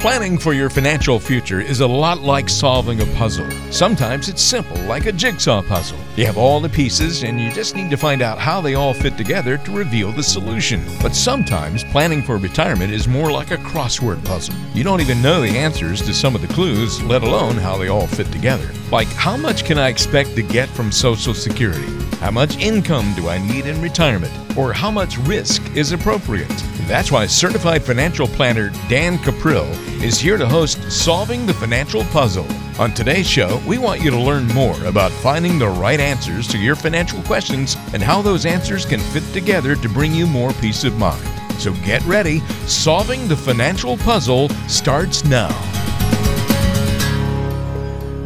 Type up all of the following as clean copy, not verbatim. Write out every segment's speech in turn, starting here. Planning for your financial future is a lot like solving a puzzle. Sometimes it's simple, like a jigsaw puzzle. You have all the pieces and you just need to find out how they all fit together to reveal the solution. But sometimes planning for retirement is more like a crossword puzzle. You don't even know the answers to some of the clues, let alone how they all fit together. Like, how much can I expect to get from Social Security? How much income do I need in retirement? Or how much risk is appropriate? That's why certified financial planner Dan Caprile is here to host Solving the Financial Puzzle. On today's show, we want you to learn more about finding the right answers to your financial questions and how those answers can fit together to bring you more peace of mind. So get ready. Solving the Financial Puzzle starts now.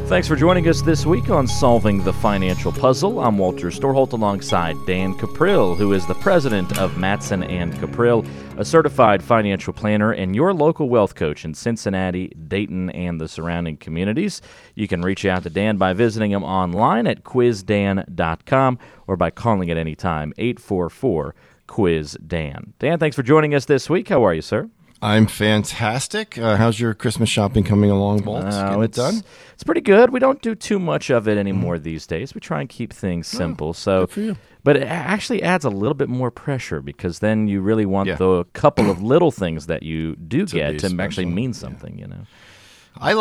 Thanks for joining us this week on Solving the Financial Puzzle. I'm Walter Storholt alongside Dan Caprile, who is the president of Mattson & Caprile, a certified financial planner and your local wealth coach in Cincinnati, Dayton, and the surrounding communities. You can reach out to Dan by visiting him online at quizdan.com or by calling at any time, 844-QUIZ-DAN. Dan, thanks for joining us this week. How are you, sir? I'm fantastic. How's your Christmas shopping coming along, Walt? Getting it done? It's pretty good. We don't do too much of it anymore these days. We try and keep things simple. Good for you. But it actually adds a little bit more pressure because then you really want the couple of little things that you do get to actually mean something, you know. I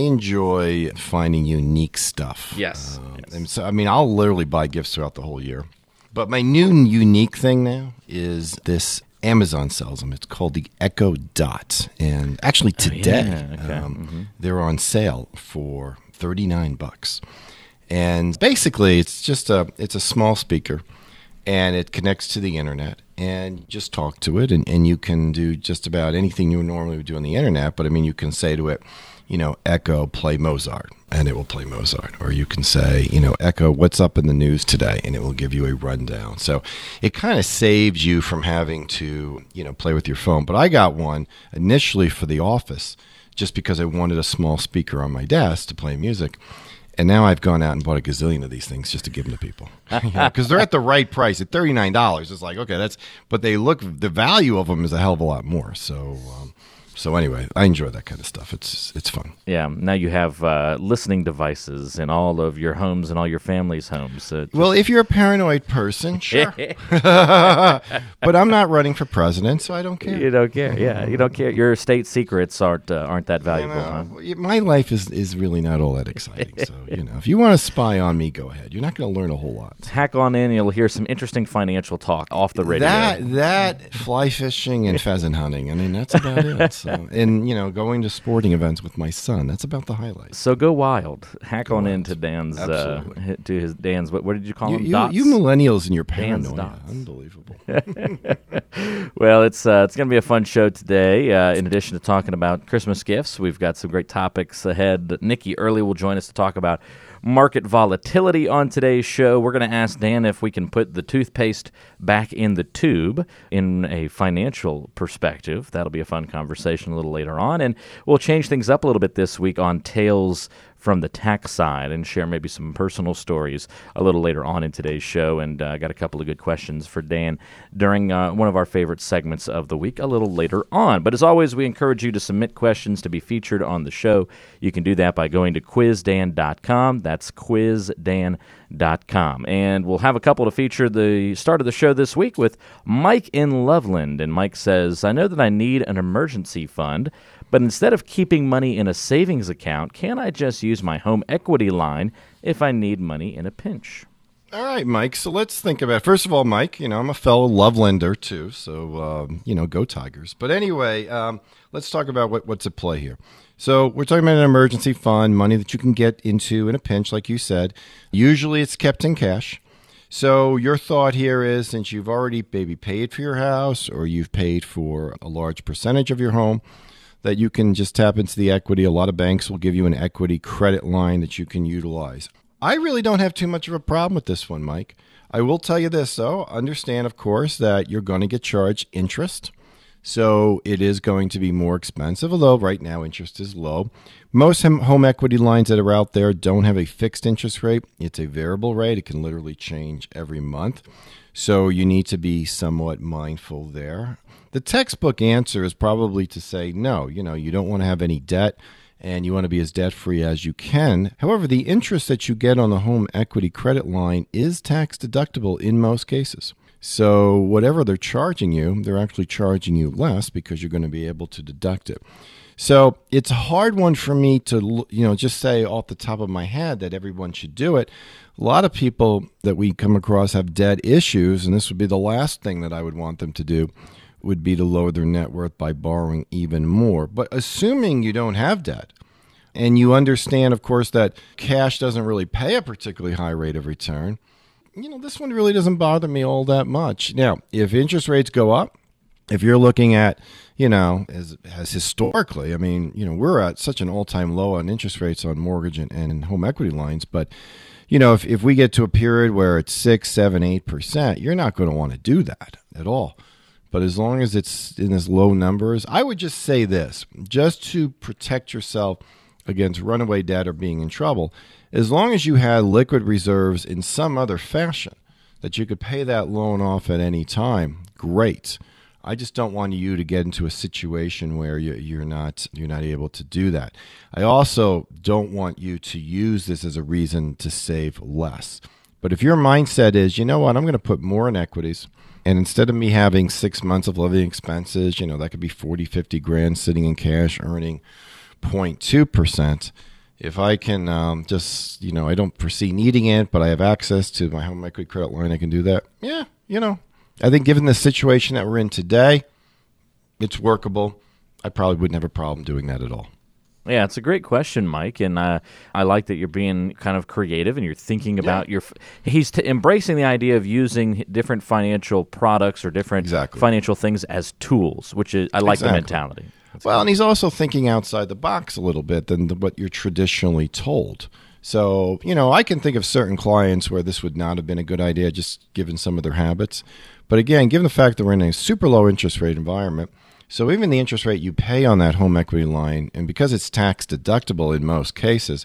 enjoy finding unique stuff. Yes. And so, I mean, I'll literally buy gifts throughout the whole year. But my new unique thing now is this. Amazon sells them. It's called the Echo Dot. And actually today, they're on sale for $39. And basically, it's just it's a small speaker, and it connects to the internet, and just talk to it, and you can do just about anything you would normally do on the internet. But, I mean, you can say to it, you know, Echo, play Mozart, and it will play Mozart. Or you can say, you know, Echo, what's up in the news today? And it will give you a rundown. So it kind of saves you from having to, you know, play with your phone. But I got one initially for the office just because I wanted a small speaker on my desk to play music. And now I've gone out and bought a gazillion of these things just to give them to people. Because they're at the right price. At $39, it's like, okay, that's... But they look... The value of them is a hell of a lot more. So... So anyway, I enjoy that kind of stuff. It's fun. Yeah. Now you have listening devices in all of your homes and all your family's homes. Well, if you're a paranoid person, sure. But I'm not running for president, so I don't care. You don't care. Yeah, you don't care. Your state secrets aren't that valuable. You know, my life is really not all that exciting. So you know, if you want to spy on me, go ahead. You're not going to learn a whole lot. Hack on in, you'll hear some interesting financial talk off the radio. That fly fishing and pheasant hunting. I mean, that's about it. So, and, you know, going to sporting events with my son, that's about the highlight. So go wild. Hack on into Dan's, what did you call him? Dots. You millennials and your paranoia. Unbelievable. Well, it's going to be a fun show today. In addition to talking about Christmas gifts, we've got some great topics ahead. Nikki Early will join us to talk about market volatility on today's show. We're going to ask Dan if we can put the toothpaste back in the tube in a financial perspective. That'll be a fun conversation a little later on. And we'll change things up a little bit this week on Tales from the Tax Side and share maybe some personal stories a little later on in today's show. And I got a couple of good questions for Dan during one of our favorite segments of the week a little later on. But as always, we encourage you to submit questions to be featured on the show. You can do that by going to quizdan.com. That's quizdan.com. And we'll have a couple to feature the start of the show this week with Mike in Loveland. And Mike says, I know that I need an emergency fund, but instead of keeping money in a savings account, can I just use my home equity line if I need money in a pinch? All right, Mike. So let's think about it. First of all, Mike, you know, I'm a fellow Lovelander too, so, you know, go Tigers. But anyway, let's talk about what's at play here. So we're talking about an emergency fund, money that you can get into in a pinch, like you said. Usually it's kept in cash. So your thought here is, since you've already maybe paid for your house or you've paid for a large percentage of your home, that you can just tap into the equity. A lot of banks will give you an equity credit line that you can utilize. I really don't have too much of a problem with this one, Mike. I will tell you this, though. Understand, of course, that you're going to get charged interest. So it is going to be more expensive, although right now interest is low. Most home equity lines that are out there don't have a fixed interest rate. It's a variable rate. It can literally change every month. So you need to be somewhat mindful there. The textbook answer is probably to say, no, you know, you don't want to have any debt and you want to be as debt-free as you can. However, the interest that you get on the home equity credit line is tax deductible in most cases. So whatever they're charging you, they're actually charging you less because you're going to be able to deduct it. So it's a hard one for me to, you know, just say off the top of my head that everyone should do it. A lot of people that we come across have debt issues, and this would be the last thing that I would want them to do, would be to lower their net worth by borrowing even more. But assuming you don't have debt, and you understand, of course, that cash doesn't really pay a particularly high rate of return, you know, this one really doesn't bother me all that much. Now, if interest rates go up, if you're looking at, you know, as historically, I mean, you know, we're at such an all-time low on interest rates on mortgage and home equity lines. But, you know, if we get to a period where it's 6, 7, 8%, you're not going to want to do that at all. But as long as it's in as low numbers, I would just say this, just to protect yourself against runaway debt or being in trouble, as long as you had liquid reserves in some other fashion that you could pay that loan off at any time, great. I just don't want you to get into a situation where you're not able to do that. I also don't want you to use this as a reason to save less. But if your mindset is, you know what, I'm going to put more in equities, and instead of me having 6 months of living expenses, you know, that could be 40, 50 grand sitting in cash earning 0.2%. If I can just, you know, I don't foresee needing it, but I have access to my home equity credit line, I can do that. Yeah, you know, I think given the situation that we're in today, it's workable. I probably wouldn't have a problem doing that at all. Yeah, it's a great question, Mike, and I like that you're being kind of creative and you're thinking about your he's embracing the idea of using different financial products or different financial things as tools, which is I like the mentality. That's well, and he's also thinking outside the box a little bit than what you're traditionally told. So, you know, I can think of certain clients where this would not have been a good idea just given some of their habits. But again, given the fact that we're in a super low interest rate environment, so even the interest rate you pay on that home equity line, and because it's tax deductible in most cases,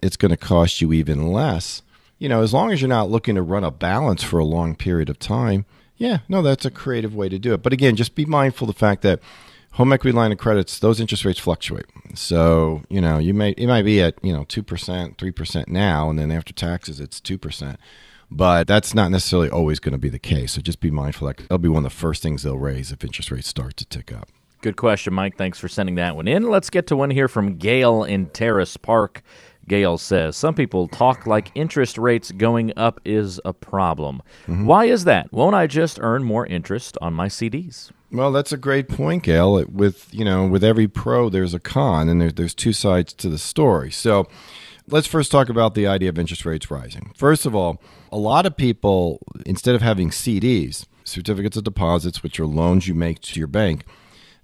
it's going to cost you even less. You know, as long as you're not looking to run a balance for a long period of time, yeah, no, that's a creative way to do it. But again, just be mindful of the fact that home equity line of credits, those interest rates fluctuate. So, you know, it might be at, you know, 2%, 3% now, and then after taxes, it's 2%. But that's not necessarily always going to be the case. So just be mindful. That'll be one of the first things they'll raise if interest rates start to tick up. Good question, Mike. Thanks for sending that one in. Let's get to one here from Gail in Terrace Park. Gail says, some people talk like interest rates going up is a problem. Mm-hmm. Why is that? Won't I just earn more interest on my CDs? Well, that's a great point, Gail. With every pro, there's a con, and there's two sides to the story. So let's first talk about the idea of interest rates rising. First of all, a lot of people, instead of having CDs, certificates of deposits, which are loans you make to your bank,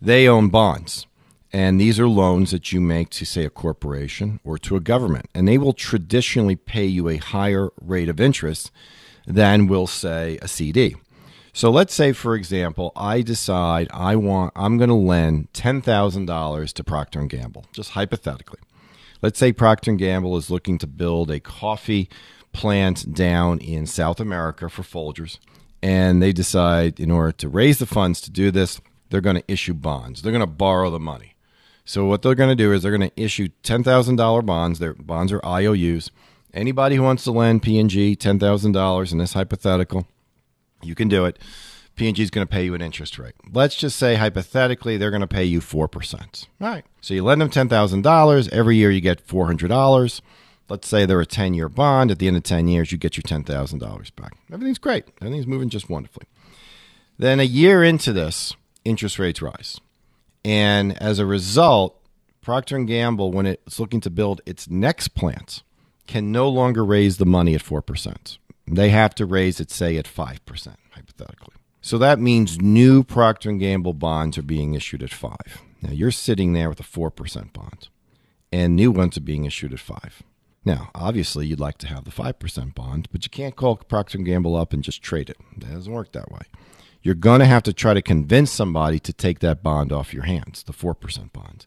they own bonds. And these are loans that you make to, say, a corporation or to a government. And they will traditionally pay you a higher rate of interest than will, say, a CD. So let's say, for example, I decide I'm going to lend $10,000 to Procter & Gamble, just hypothetically. Let's say Procter & Gamble is looking to build a coffee plant down in South America for Folgers, and they decide in order to raise the funds to do this, they're going to issue bonds. They're going to borrow the money. So what they're going to do is they're going to issue $10,000 bonds. Their bonds are IOUs. Anybody who wants to lend P&G $10,000 in this hypothetical, you can do it. P&G is going to pay you an interest rate. Let's just say hypothetically they're going to pay you 4%. All right. So you lend them $10,000. Every year you get $400. Let's say they're a 10-year bond. At the end of 10 years, you get your $10,000 back. Everything's great. Everything's moving just wonderfully. Then a year into this, interest rates rise. And as a result, Procter & Gamble, when it's looking to build its next plant, can no longer raise the money at 4%. They have to raise it, say, at 5%, hypothetically. So that means new Procter & Gamble bonds are being issued at 5%. Now, you're sitting there with a 4% bond, and new ones are being issued at 5%. Now, obviously, you'd like to have the 5% bond, but you can't call Procter & Gamble up and just trade it. That doesn't work that way. You're going to have to try to convince somebody to take that bond off your hands, the 4% bond.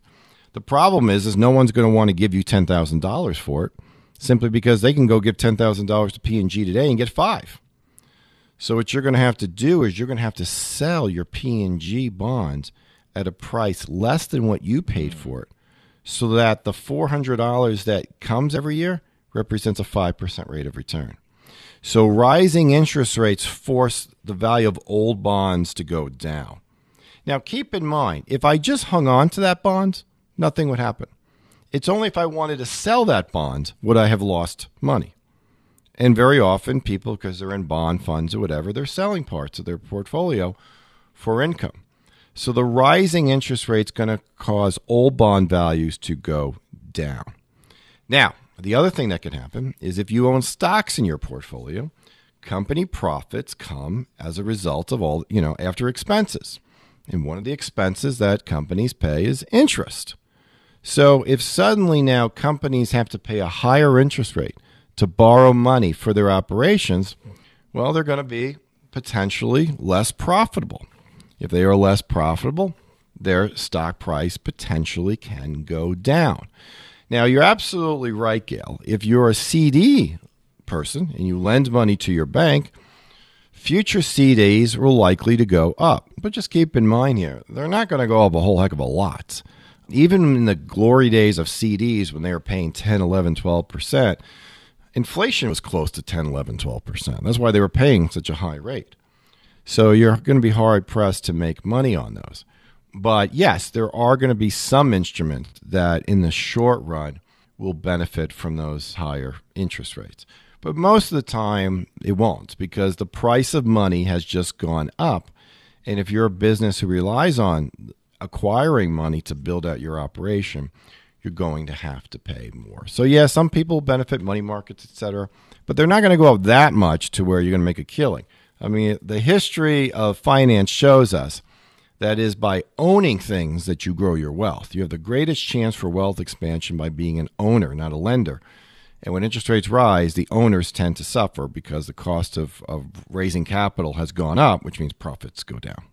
The problem is no one's going to want to give you $10,000 for it, simply because they can go give $10,000 to P&G today and get 5%. So what you're going to have to do is you're going to have to sell your P&G bonds at a price less than what you paid for it, so that the $400 that comes every year represents a 5% rate of return. So rising interest rates force the value of old bonds to go down. Now, keep in mind, if I just hung on to that bond, nothing would happen. It's only if I wanted to sell that bond would I have lost money. And very often people, because they're in bond funds or whatever, they're selling parts of their portfolio for income. So the rising interest rate is going to cause old bond values to go down. Now, the other thing that can happen is if you own stocks in your portfolio, company profits come as a result of all, after expenses. And one of the expenses that companies pay is interest. So if suddenly now companies have to pay a higher interest rate to borrow money for their operations, well, they're going to be potentially less profitable. If they are less profitable, their stock price potentially can go down. Now, you're absolutely right, Gail. If you're a CD person and you lend money to your bank, future CDs are likely to go up. But just keep in mind here, they're not going to go up a whole heck of a lot. Even in the glory days of CDs when they were paying 10, 11, 12%, inflation was close to 10, 11, 12%. That's why they were paying such a high rate. So you're going to be hard-pressed to make money on those. But yes, there are going to be some instruments that in the short run will benefit from those higher interest rates. But most of the time it won't, because the price of money has just gone up. And if you're a business who relies on acquiring money to build out your operation, you're going to have to pay more. So yeah, some people benefit, money markets, et cetera, but they're not going to go up that much to where you're going to make a killing. I mean, the history of finance shows us that is by owning things that you grow your wealth. You have the greatest chance for wealth expansion by being an owner, not a lender. And when interest rates rise, the owners tend to suffer because the cost of raising capital has gone up, which means profits go down.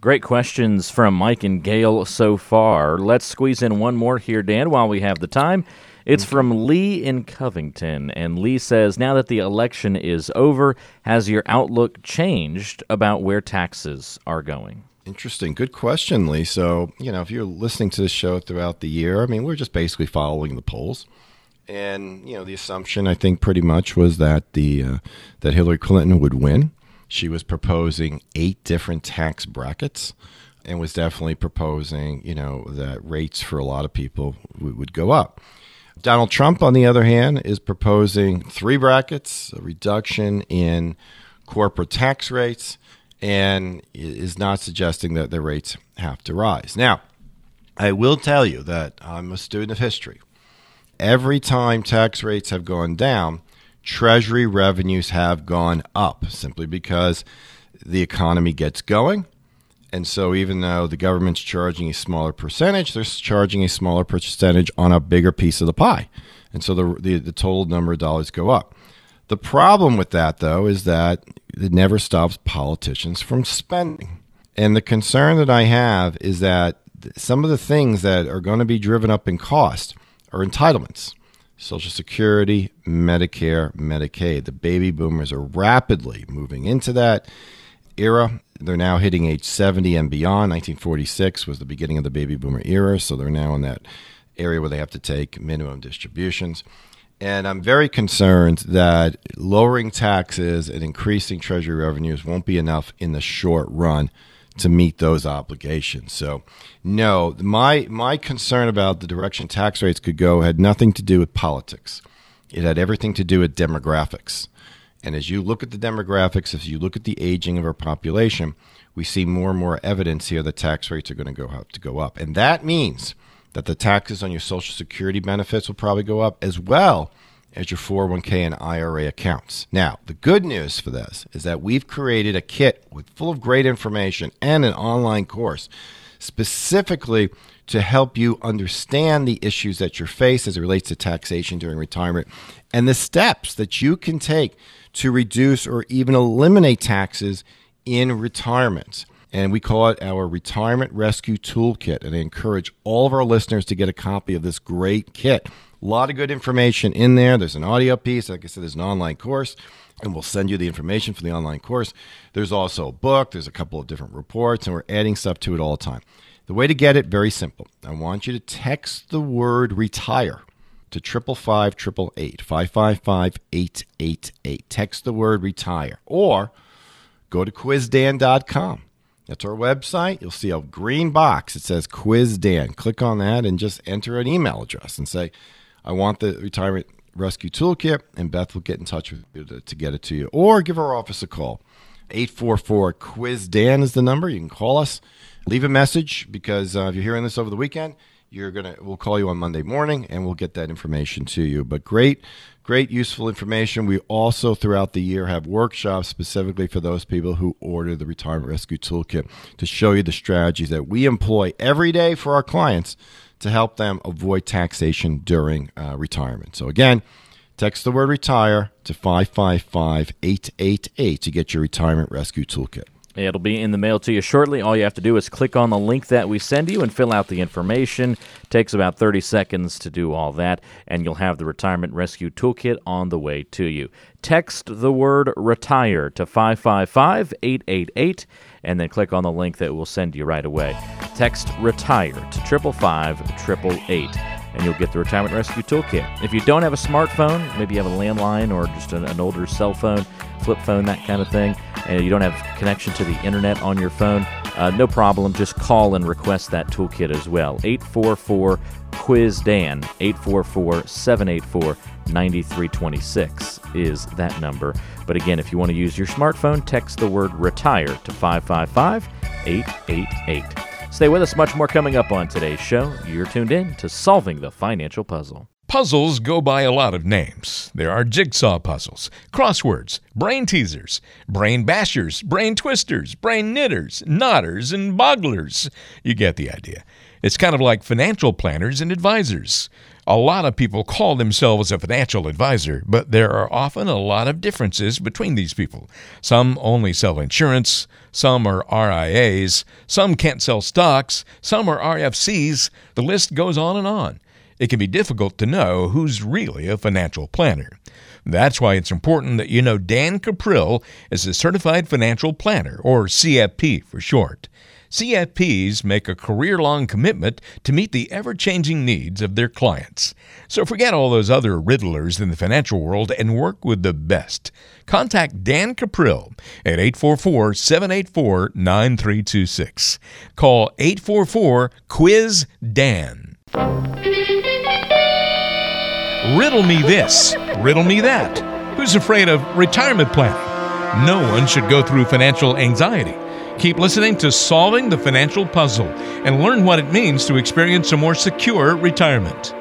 Great questions from Mike and Gail so far. Let's squeeze in one more here, Dan, while we have the time. It's from Lee in Covington, and Lee says, now that the election is over, has your outlook changed about where taxes are going? Interesting. Good question, Lee. So, if you're listening to this show throughout the year, I mean, we're just basically following the polls. And, the assumption, I think, pretty much was that that Hillary Clinton would win. She was proposing 8 different tax brackets and was definitely proposing, that rates for a lot of people would go up. Donald Trump, on the other hand, is proposing 3 brackets, a reduction in corporate tax rates, and is not suggesting that the rates have to rise. Now, I will tell you that I'm a student of history. Every time tax rates have gone down, Treasury revenues have gone up, simply because the economy gets going. And so even though the government's charging a smaller percentage, they're charging a smaller percentage on a bigger piece of the pie. And so the total number of dollars go up. The problem with that, though, is that it never stops politicians from spending. And the concern that I have is that some of the things that are going to be driven up in cost are entitlements. Social Security, Medicare, Medicaid. The baby boomers are rapidly moving into that era. They're now hitting age 70 and beyond. 1946 was the beginning of the baby boomer era, so they're now in that area where they have to take minimum distributions. And I'm very concerned that lowering taxes and increasing Treasury revenues won't be enough in the short run to meet those obligations. So no, my concern about the direction tax rates could go had nothing to do with politics. It had everything to do with demographics. And as you look at the demographics, as you look at the aging of our population, we see more and more evidence here that tax rates are going to go up. And that means that the taxes on your Social Security benefits will probably go up, as well as your 401k and IRA accounts. Now, the good news for this is that we've created a kit with full of great information and an online course specifically to help you understand the issues that you face as it relates to taxation during retirement and the steps that you can take to reduce or even eliminate taxes in retirement. And we call it our Retirement Rescue Toolkit. And I encourage all of our listeners to get a copy of this great kit. A lot of good information in there. There's an audio piece. Like I said, there's an online course. and we'll send you the information for the online course. There's also a book. There's a couple of different reports, and we're adding stuff to it all the time. The way to get it, very simple. I want you to text the word retire to 555-888, 555-888. Text the word retire, or go to quizdan.com. That's our website. You'll see a green box. It says Quiz Dan. Click on that and just enter an email address and say, I want the Retirement Rescue Toolkit, and Beth will get in touch with you to get it to you. Or give our office a call. 844-QUIZ-DAN is the number. You can call us. Leave a message, because if you're hearing this over the weekend, we'll call you on Monday morning, and we'll get that information to you. But great useful information. We also, throughout the year, have workshops specifically for those people who order the Retirement Rescue Toolkit to show you the strategies that we employ every day for our clients to help them avoid taxation during retirement. So again, text the word retire to 555-888 to get your Retirement Rescue Toolkit. It'll be in the mail to you shortly. All you have to do is click on the link that we send you and fill out the information. It takes about 30 seconds to do all that, and you'll have the Retirement Rescue Toolkit on the way to you. Text the word retire to 555-888, and then click on the link that we'll send you right away. Text retire to 555-888. And you'll get the Retirement Rescue Toolkit. If you don't have a smartphone, maybe you have a landline or just an older cell phone, flip phone, that kind of thing, and you don't have connection to the internet on your phone, no problem. Just call and request that toolkit as well. 844-QUIZ-DAN, 844-784-9326 is that number. But again, if you want to use your smartphone, text the word retire to 555-888. Stay with us. Much more coming up on today's show. You're tuned in to Solving the Financial Puzzle. Puzzles go by a lot of names. There are jigsaw puzzles, crosswords, brain teasers, brain bashers, brain twisters, brain knitters, knotters, and bogglers. You get the idea. It's kind of like financial planners and advisors. A lot of people call themselves a financial advisor, but there are often a lot of differences between these people. Some only sell insurance, some are RIAs, some can't sell stocks, some are RFCs. The list goes on and on. It can be difficult to know who's really a financial planner. That's why it's important that you know Dan Caprile is a Certified Financial Planner, or CFP for short. CFPs make a career-long commitment to meet the ever-changing needs of their clients. So forget all those other riddlers in the financial world and work with the best. Contact Dan Caprile at 844-784-9326. Call 844-QUIZ-DAN. Riddle me this, riddle me that. Who's afraid of retirement planning? No one should go through financial anxiety. Keep listening to Solving the Financial Puzzle and learn what it means to experience a more secure retirement.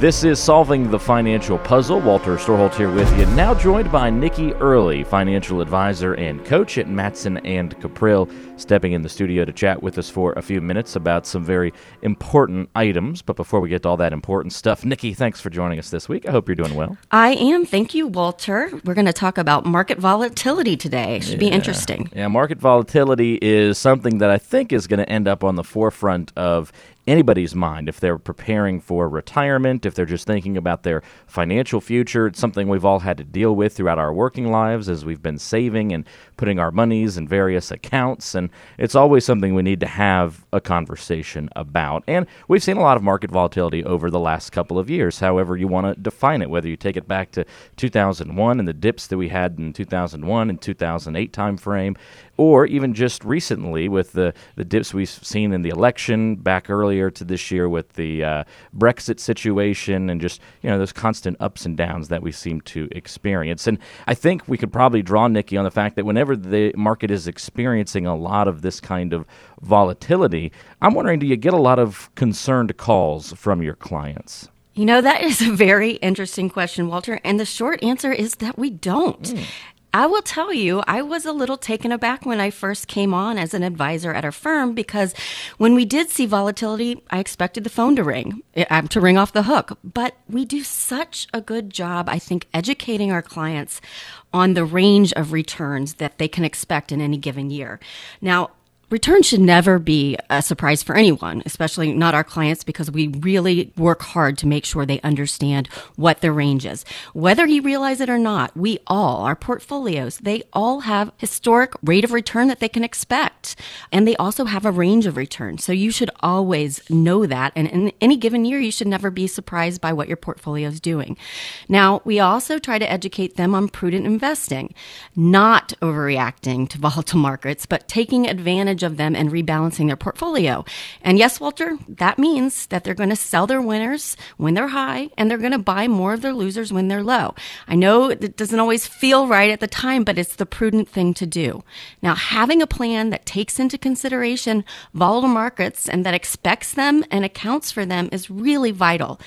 This is Solving the Financial Puzzle. Walter Storholt here with you, now joined by Nikki Early, financial advisor and coach at Mattson & Caprile, stepping in the studio to chat with us for a few minutes about some very important items. But before we get to all that important stuff, Nikki, thanks for joining us this week. I hope you're doing well. I am. Thank you, Walter. We're going to talk about market volatility today. It should be interesting. Yeah, market volatility is something that I think is going to end up on the forefront of anybody's mind if they're preparing for retirement, if they're just thinking about their financial future. It's something we've all had to deal with throughout our working lives as we've been saving and putting our monies in various accounts, and it's always something we need to have a conversation about. And we've seen a lot of market volatility over the last couple of years, however you want to define it, whether you take it back to 2001 and the dips that we had in 2001 and 2008 time frame, or even just recently with the dips we've seen in the election back earlier to this year with the Brexit situation, and just, you know, those constant ups and downs that we seem to experience. And I think we could probably draw, Nikki, on the fact that whenever the market is experiencing a lot of this kind of volatility, I'm wondering, do you get a lot of concerned calls from your clients? You know, that is a very interesting question, Walter. And the short answer is that we don't. I will tell you, I was a little taken aback when I first came on as an advisor at our firm, because when we did see volatility, I expected the phone to ring off the hook. But we do such a good job, I think, educating our clients on the range of returns that they can expect in any given year. Now, Returns should never be a surprise for anyone, especially not our clients, because we really work hard to make sure they understand what the range is. Whether he realizes it or not, we all, our portfolios, they all have historic rate of return that they can expect. And they also have a range of return. So you should always know that. And in any given year, you should never be surprised by what your portfolio is doing. Now, we also try to educate them on prudent investing, not overreacting to volatile markets, but taking advantage of them and rebalancing their portfolio. And yes, Walter, that means that they're going to sell their winners when they're high and they're going to buy more of their losers when they're low. I know it doesn't always feel right at the time, but it's the prudent thing to do. Now, having a plan that takes into consideration volatile markets and that expects them and accounts for them is really vital.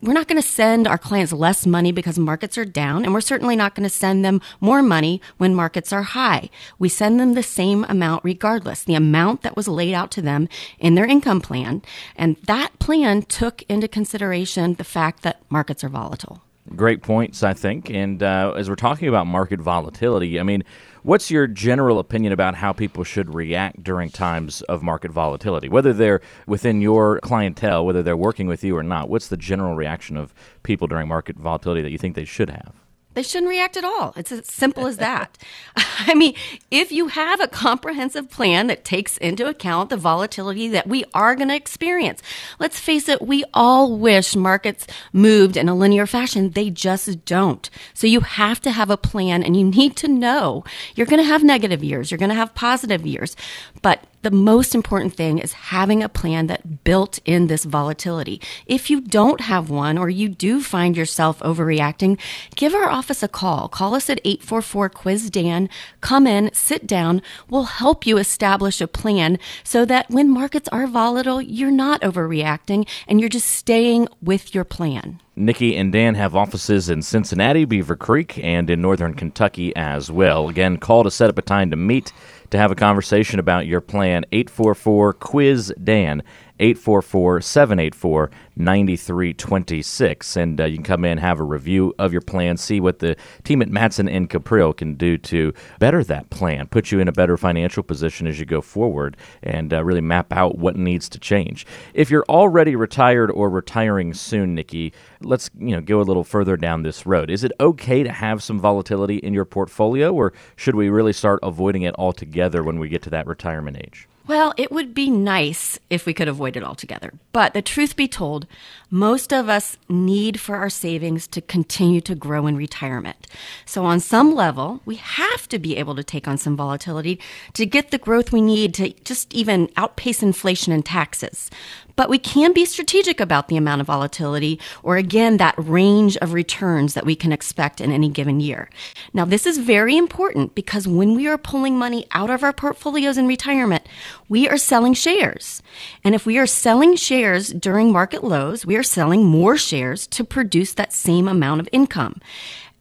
We're not going to send our clients less money because markets are down, and we're certainly not going to send them more money when markets are high. We send them the same amount regardless, the amount that was laid out to them in their income plan. And that plan took into consideration the fact that markets are volatile. Great points, I think. And as we're talking about market volatility, I mean, what's your general opinion about how people should react during times of market volatility? Whether they're within your clientele, whether they're working with you or not, what's the general reaction of people during market volatility that you think they should have? They shouldn't react at all. It's as simple as that. I mean, if you have a comprehensive plan that takes into account the volatility that we are going to experience, let's face it, we all wish markets moved in a linear fashion. They just don't. So you have to have a plan and you need to know you're going to have negative years. You're going to have positive years. But the most important thing is having a plan that built in this volatility. If you don't have one or you do find yourself overreacting, give our office a call. Call us at 844-QUIZ-DAN. Come in, sit down. We'll help you establish a plan so that when markets are volatile, you're not overreacting and you're just staying with your plan. Nikki and Dan have offices in Cincinnati, Beaver Creek, and in Northern Kentucky as well. Again, call to set up a time to meet to have a conversation about your plan, 844-QUIZ-DAN, 844-784-9326. And you can come in, have a review of your plan, see what the team at Mattson and Caprile can do to better that plan, put you in a better financial position as you go forward, and really map out what needs to change. If you're already retired or retiring soon, Nikki, let's go a little further down this road. Is it okay to have some volatility in your portfolio, or should we really start avoiding it altogether when we get to that retirement age? Well, it would be nice if we could avoid it altogether. But the truth be told, most of us need for our savings to continue to grow in retirement. So on some level, we have to be able to take on some volatility to get the growth we need to just even outpace inflation and taxes. But we can be strategic about the amount of volatility or, again, that range of returns that we can expect in any given year. Now, this is very important because when we are pulling money out of our portfolios in retirement, we are selling shares. And if we are selling shares during market lows, we are selling more shares to produce that same amount of income.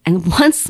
And once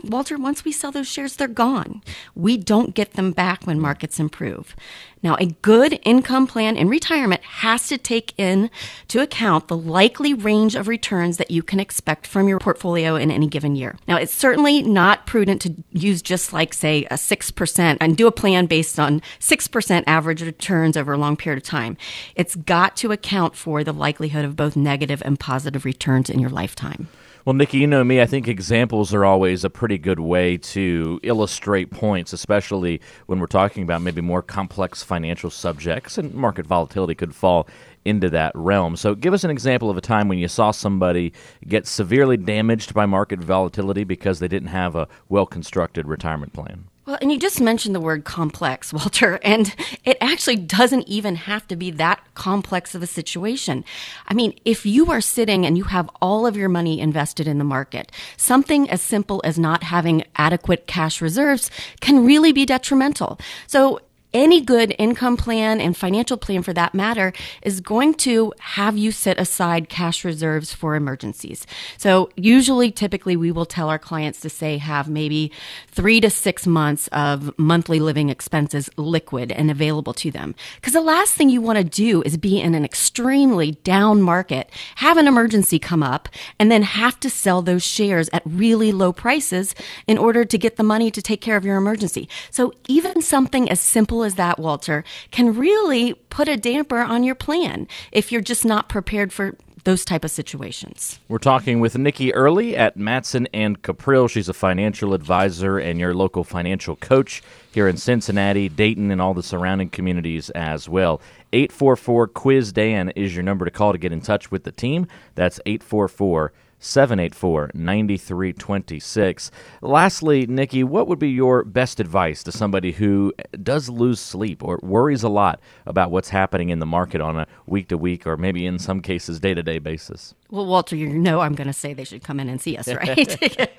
we sell those shares, they're gone. We don't get them back when markets improve. Now, a good income plan in retirement has to take into account the likely range of returns that you can expect from your portfolio in any given year. Now, it's certainly not prudent to use just like, say, a 6% and do a plan based on 6% average returns over a long period of time. It's got to account for the likelihood of both negative and positive returns in your lifetime. Well, Nikki, you know me, I think examples are always a pretty good way to illustrate points, especially when we're talking about maybe more complex financial subjects, and market volatility could fall into that realm. So give us an example of a time when you saw somebody get severely damaged by market volatility because they didn't have a well-constructed retirement plan. Well, and you just mentioned the word complex, Walter, and it actually doesn't even have to be that complex of a situation. I mean, if you are sitting and you have all of your money invested in the market, something as simple as not having adequate cash reserves can really be detrimental. So any good income plan and financial plan, for that matter, is going to have you set aside cash reserves for emergencies. So typically, we will tell our clients to have maybe 3 to 6 months of monthly living expenses liquid and available to them. Because the last thing you want to do is be in an extremely down market, have an emergency come up, and then have to sell those shares at really low prices in order to get the money to take care of your emergency. So even something as simple simple as that, Walter, can really put a damper on your plan if you're just not prepared for those type of situations. We're talking with Nikki Early at Mattson & Caprile. She's a financial advisor and your local financial coach here in Cincinnati, Dayton, and all the surrounding communities as well. 844-QUIZ-DAN is your number to call to get in touch with the team. That's 844-784-9326. Lastly, Nikki, what would be your best advice to somebody who does lose sleep or worries a lot about what's happening in the market on a week-to-week or maybe in some cases day-to-day basis? Well, Walter, you know I'm going to say they should come in and see us, right?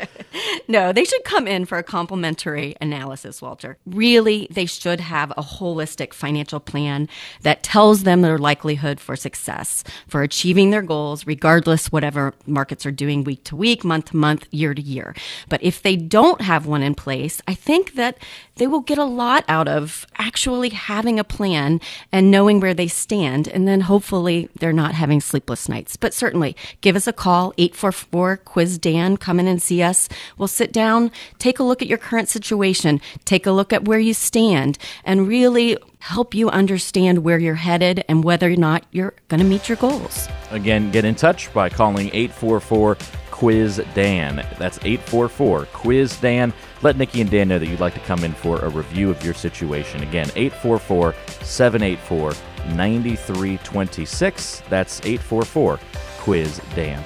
No, they should come in for a complimentary analysis, Walter. Really, they should have a holistic financial plan that tells them their likelihood for success, for achieving their goals, regardless whatever markets are doing week to week, month to month, year to year. But if they don't have one in place, I think that they will get a lot out of actually having a plan and knowing where they stand, and then hopefully they're not having sleepless nights. But certainly, give us a call, 844-QUIZ-DAN. Come in and see us. We'll sit down, take a look at your current situation, take a look at where you stand, and really help you understand where you're headed and whether or not you're going to meet your goals. Again, get in touch by calling 844-QUIZ-DAN. That's 844-QUIZ-DAN. Let Nikki and Dan know that you'd like to come in for a review of your situation. Again, 844-784-9326. That's 844-QUIZ-DAN.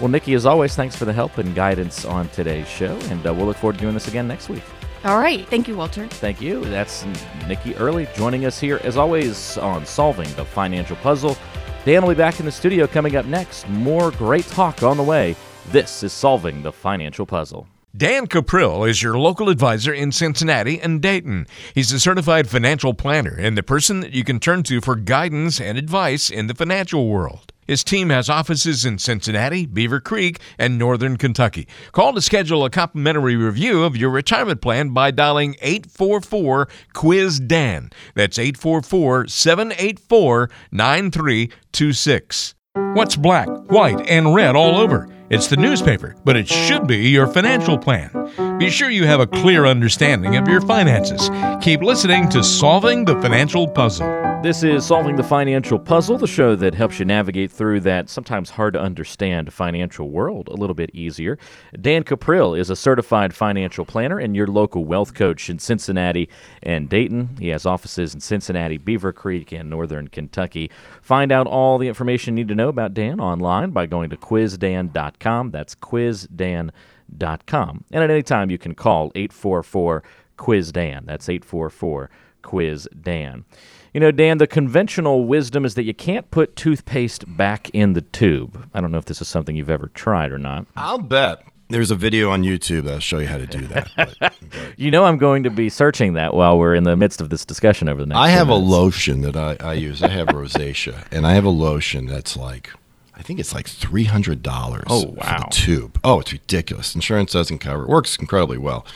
Well, Nikki, as always, thanks for the help and guidance on today's show, and we'll look forward to doing this again next week. All right. Thank you, Walter. Thank you. That's Nikki Early joining us here, as always, on Solving the Financial Puzzle. Dan will be back in the studio coming up next. More great talk on the way. This is Solving the Financial Puzzle. Dan Caprile is your local advisor in Cincinnati and Dayton. He's a certified financial planner and the person that you can turn to for guidance and advice in the financial world. His team has offices in Cincinnati, Beaver Creek, and Northern Kentucky. Call to schedule a complimentary review of your retirement plan by dialing 844-QUIZ-DAN. That's 844-784-9326. What's black, white, and red all over? It's the newspaper, but it should be your financial plan. Be sure you have a clear understanding of your finances. Keep listening to Solving the Financial Puzzle. This is Solving the Financial Puzzle, the show that helps you navigate through that sometimes hard to understand financial world a little bit easier. Dan Caprile is a certified financial planner and your local wealth coach in Cincinnati and Dayton. He has offices in Cincinnati, Beaver Creek, and Northern Kentucky. Find out all the information you need to know about Dan online by going to quizdan.com. That's quizdan.com. And at any time, you can call 844-QUIZ-DAN. That's 844-QUIZ-DAN. You know, Dan, the conventional wisdom is that you can't put toothpaste back in the tube. I don't know if this is something you've ever tried or not. I'll bet. There's a video on YouTube that'll show you how to do that. But you know I'm going to be searching that while we're in the midst of this discussion over the next I have a lotion that I use. I have rosacea, and I have a lotion that's like, I think it's like $300 for the tube. Oh, it's ridiculous. Insurance doesn't cover it. Works incredibly well.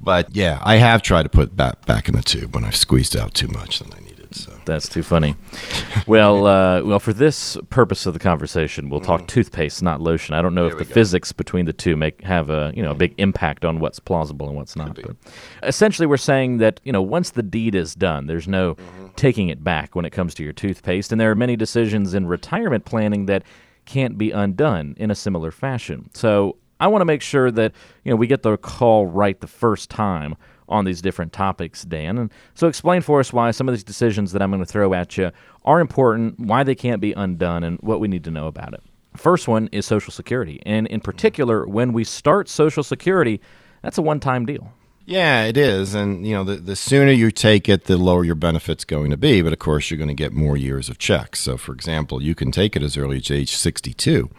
But, yeah, I have tried to put that back in the tube when I've squeezed out too much than I needed. So. That's too funny. Well, for this purpose of the conversation, we'll talk toothpaste, not lotion. I don't know if the physics between the two have a big impact on what's plausible and what's not. But essentially, we're saying that once the deed is done, there's no taking it back when it comes to your toothpaste. And there are many decisions in retirement planning that can't be undone in a similar fashion. So I want to make sure that we get the call right the first time on these different topics, Dan. And so explain for us why some of these decisions that I'm going to throw at you are important, why they can't be undone, and what we need to know about it. First one is Social Security. And in particular, when we start Social Security, that's a one-time deal. Yeah, it is. And, the sooner you take it, the lower your benefit's going to be. But, of course, you're going to get more years of checks. So, for example, you can take it as early as age 62.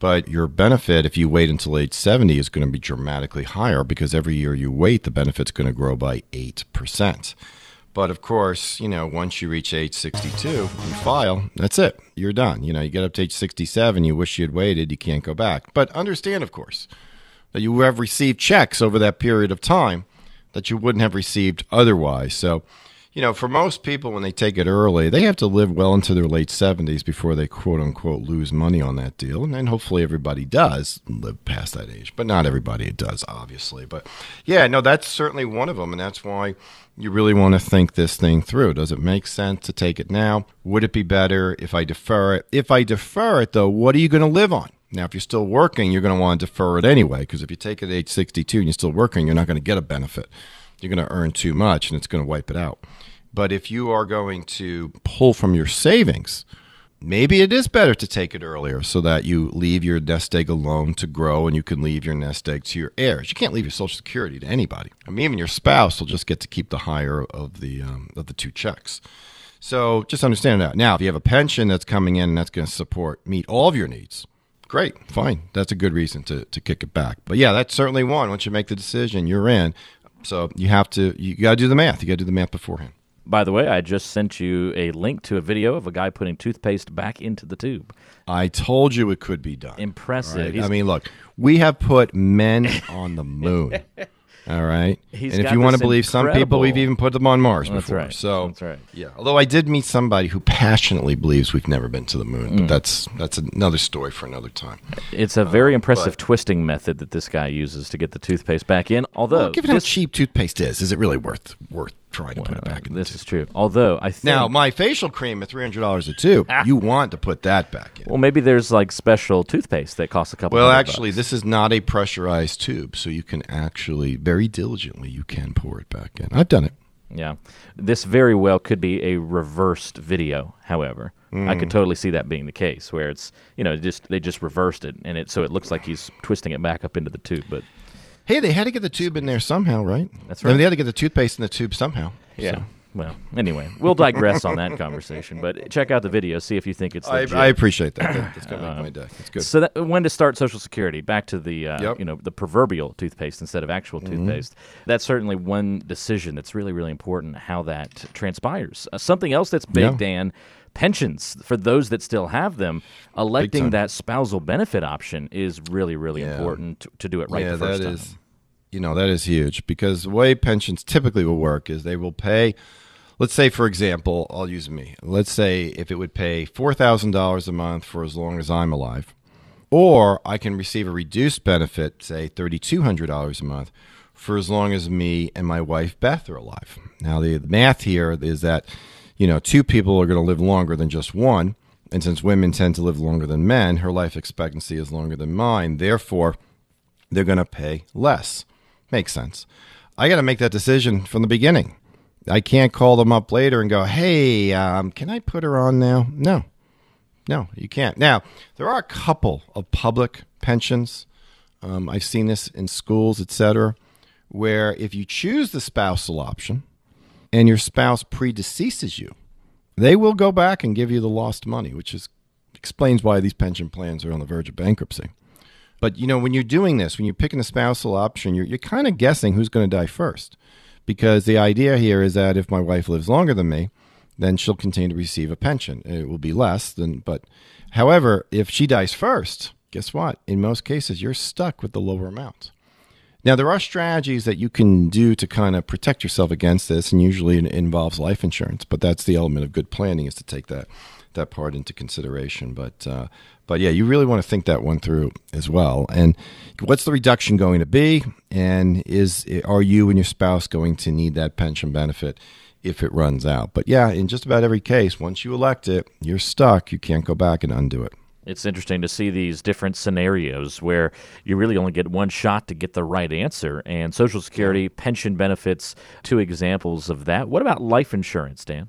But your benefit, if you wait until age 70, is going to be dramatically higher because every year you wait, the benefit's going to grow by 8%. But of course, once you reach age 62, you file, that's it. You're done. You get up to age 67, you wish you had waited, you can't go back. But understand, of course, that you have received checks over that period of time that you wouldn't have received otherwise. So you know, for most people, when they take it early, they have to live well into their late 70s before they, quote unquote, lose money on that deal. And then hopefully everybody does live past that age, but not everybody does, obviously. But yeah, no, that's certainly one of them. And that's why you really want to think this thing through. Does it make sense to take it now? Would it be better if I defer it? If I defer it, though, what are you going to live on? Now, if you're still working, you're going to want to defer it anyway, because if you take it at age 62 and you're still working, you're not going to get a benefit. You're going to earn too much, and it's going to wipe it out. But if you are going to pull from your savings, maybe it is better to take it earlier so that you leave your nest egg alone to grow, and you can leave your nest egg to your heirs. You can't leave your Social Security to anybody. I mean, even your spouse will just get to keep the higher of the two checks. So just understand that. Now, if you have a pension that's coming in and that's going to meet all of your needs, great, fine. That's a good reason to kick it back. But yeah, that's certainly one. Once you make the decision, you're in. So you got to do the math. You got to do the math beforehand. By the way, I just sent you a link to a video of a guy putting toothpaste back into the tube. I told you it could be done. Impressive. Right? I mean, look, we have put men on the moon. All right. And if you want to believe some people, we've even put them on Mars before. That's right. So, that's right. Yeah. Although I did meet somebody who passionately believes we've never been to the moon, but that's another story for another time. It's a very impressive twisting method that this guy uses to get the toothpaste back in. Although, well, given how cheap toothpaste is it really worth trying to put it back in? This is true. Although I think now my facial cream at $300 a tube, you want to put that back in. Well, maybe there's like special toothpaste that costs a couple. Well, actually, $100. This is not a pressurized tube, so you can actually very diligently pour it back in. I've done it. Yeah. This very well could be a reversed video, however. I could totally see that being the case where it's, you know, they just reversed it and so it looks like he's twisting it back up into the tube, but hey, they had to get the tube in there somehow, right? That's right. I mean, they had to get the toothpaste in the tube somehow. Yeah. So. Well, anyway, we'll digress on that conversation, but check out the video, see if you think it's legit. I appreciate that. That's going to make my day. That's good. So when to start Social Security, back to the the proverbial toothpaste instead of actual toothpaste. That's certainly one decision that's really, really important, how that transpires. Something else that's big, Dan, pensions. For those that still have them, electing that spousal benefit option is really, really important to do it right the first time. That is huge, because the way pensions typically will work is they will pay, let's say, for example, I'll use me. Let's say if it would pay $4,000 a month for as long as I'm alive, or I can receive a reduced benefit, say $3,200 a month, for as long as me and my wife, Beth, are alive. Now, the math here is that, two people are going to live longer than just one. And since women tend to live longer than men, her life expectancy is longer than mine. Therefore, they're going to pay less. Makes sense. I got to make that decision from the beginning. I can't call them up later and go, hey, can I put her on now? No, you can't. Now, there are a couple of public pensions. I've seen this in schools, etc., where if you choose the spousal option and your spouse predeceases you, they will go back and give you the lost money, which explains why these pension plans are on the verge of bankruptcy. But, when you're doing this, when you're picking a spousal option, you're kind of guessing who's going to die first, because the idea here is that if my wife lives longer than me, then she'll continue to receive a pension. It will be less than, but however, if she dies first, guess what? In most cases, you're stuck with the lower amount. Now, there are strategies that you can do to kind of protect yourself against this, and usually it involves life insurance, but that's the element of good planning, is to take that part into consideration. But yeah, you really want to think that one through as well. And what's the reduction going to be? And are you and your spouse going to need that pension benefit if it runs out? But yeah, in just about every case, once you elect it, you're stuck. You can't go back and undo it. It's interesting to see these different scenarios where you really only get one shot to get the right answer. And Social Security, pension benefits, two examples of that. What about life insurance, Dan?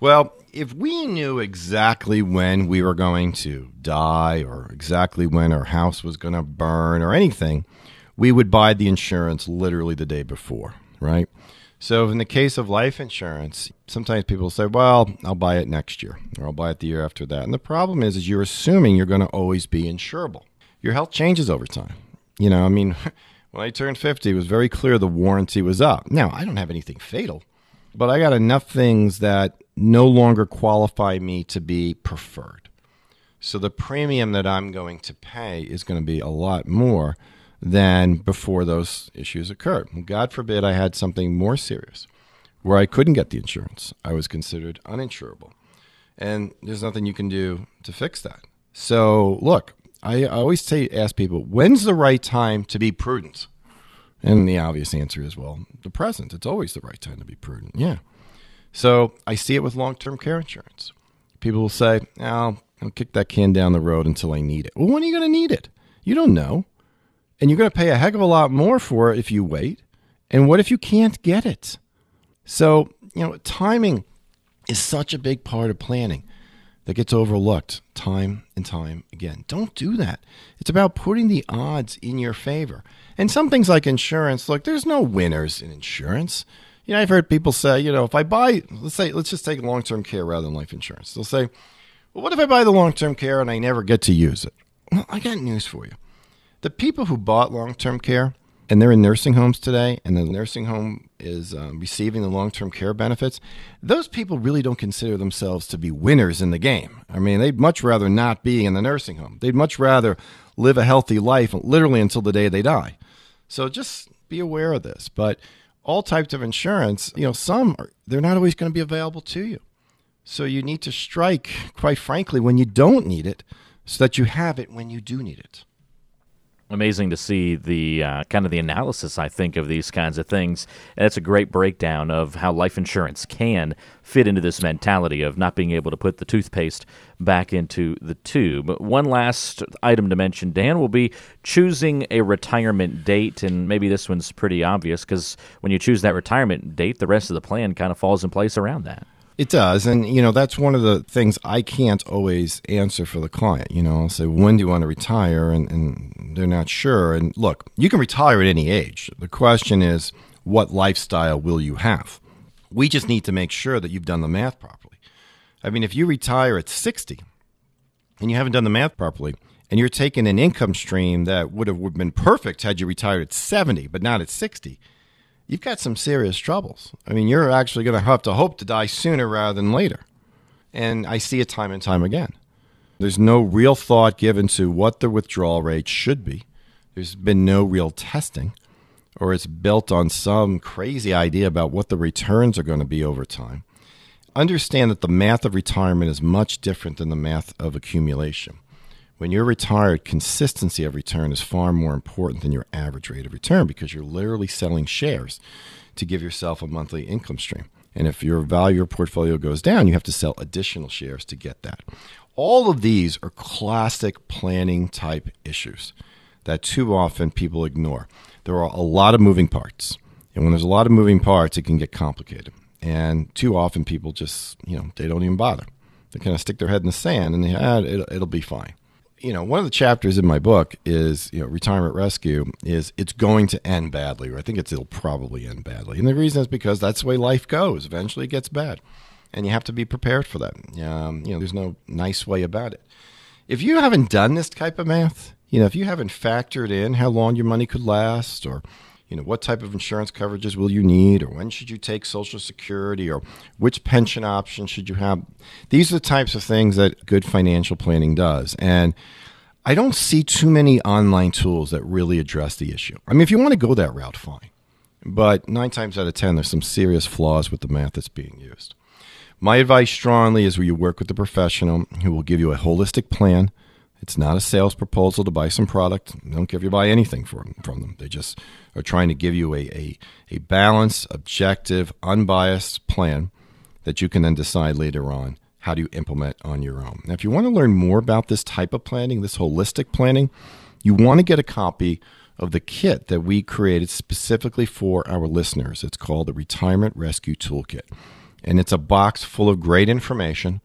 Well, if we knew exactly when we were going to die, or exactly when our house was going to burn or anything, we would buy the insurance literally the day before, right? So in the case of life insurance, sometimes people say, well, I'll buy it next year, or I'll buy it the year after that. And the problem is you're assuming you're going to always be insurable. Your health changes over time. When I turned 50, it was very clear the warranty was up. Now, I don't have anything fatal, but I got enough things that no longer qualify me to be preferred. So the premium that I'm going to pay is going to be a lot more than before those issues occurred. God forbid I had something more serious where I couldn't get the insurance. I was considered uninsurable. And there's nothing you can do to fix that. So, look, I always say, ask people, when's the right time to be prudent? And the obvious answer is, well, the present. It's always the right time to be prudent. Yeah. So I see it with long-term care insurance. People will say, I'll kick that can down the road until I need it. Well, when are you going to need it? You don't know. And you're going to pay a heck of a lot more for it if you wait. And what if you can't get it? So, you know, timing is such a big part of planning that gets overlooked time and time again. Don't do that. It's about putting the odds in your favor. And some things like insurance, look, there's no winners in insurance. You know, I've heard people say, you know, if I buy, let's just take long-term care rather than life insurance. They'll say, well, what if I buy the long-term care and I never get to use it? Well, I got news for you. The people who bought long-term care, and they're in nursing homes today, and the nursing home is receiving the long-term care benefits, those people really don't consider themselves to be winners in the game. I mean, they'd much rather not be in the nursing home. They'd much rather live a healthy life literally until the day they die. So just be aware of this. But all types of insurance, you know, they're not always going to be available to you. So you need to strike, quite frankly, when you don't need it, so that you have it when you do need it. Amazing to see the kind of the analysis, I think, of these kinds of things. And it's a great breakdown of how life insurance can fit into this mentality of not being able to put the toothpaste back into the tube. One last item to mention, Dan, will be choosing a retirement date. And maybe this one's pretty obvious because when you choose that retirement date, the rest of the plan kind of falls in place around that. It does. And, you know, that's one of the things I can't always answer for the client. You know, I'll say, when do you want to retire? And they're not sure. And look, you can retire at any age. The question is, what lifestyle will you have? We just need to make sure that you've done the math properly. I mean, if you retire at 60 and you haven't done the math properly and you're taking an income stream that would have been perfect had you retired at 70, but not at 60, you've got some serious troubles. I mean, you're actually going to have to hope to die sooner rather than later. And I see it time and time again. There's no real thought given to what the withdrawal rate should be. There's been no real testing, or it's built on some crazy idea about what the returns are going to be over time. Understand that the math of retirement is much different than the math of accumulation. When you're retired, consistency of return is far more important than your average rate of return because you're literally selling shares to give yourself a monthly income stream. And if your value of your portfolio goes down, you have to sell additional shares to get that. All of these are classic planning type issues that too often people ignore. There are a lot of moving parts. And when there's a lot of moving parts, it can get complicated. And too often people just, you know, they don't even bother. They kind of stick their head in the sand and it'll be fine. You know, one of the chapters in my book is, you know, retirement rescue is it's going to end badly, or I think it'll probably end badly. And the reason is because that's the way life goes. Eventually it gets bad and you have to be prepared for that. You know, there's no nice way about it. If you haven't done this type of math, you know, if you haven't factored in how long your money could last or, you know, what type of insurance coverages will you need or when should you take Social Security or which pension option should you have? These are the types of things that good financial planning does. And I don't see too many online tools that really address the issue. I mean, if you want to go that route, fine. But 9 times out of 10, there's some serious flaws with the math that's being used. My advice strongly is where you work with a professional who will give you a holistic plan. It's not a sales proposal to buy some product. I don't care if you buy anything from them. They just are trying to give you a balanced, objective, unbiased plan that you can then decide later on how do you implement on your own. Now, if you want to learn more about this type of planning, this holistic planning, you want to get a copy of the kit that we created specifically for our listeners. It's called the Retirement Rescue Toolkit. And it's a box full of great information.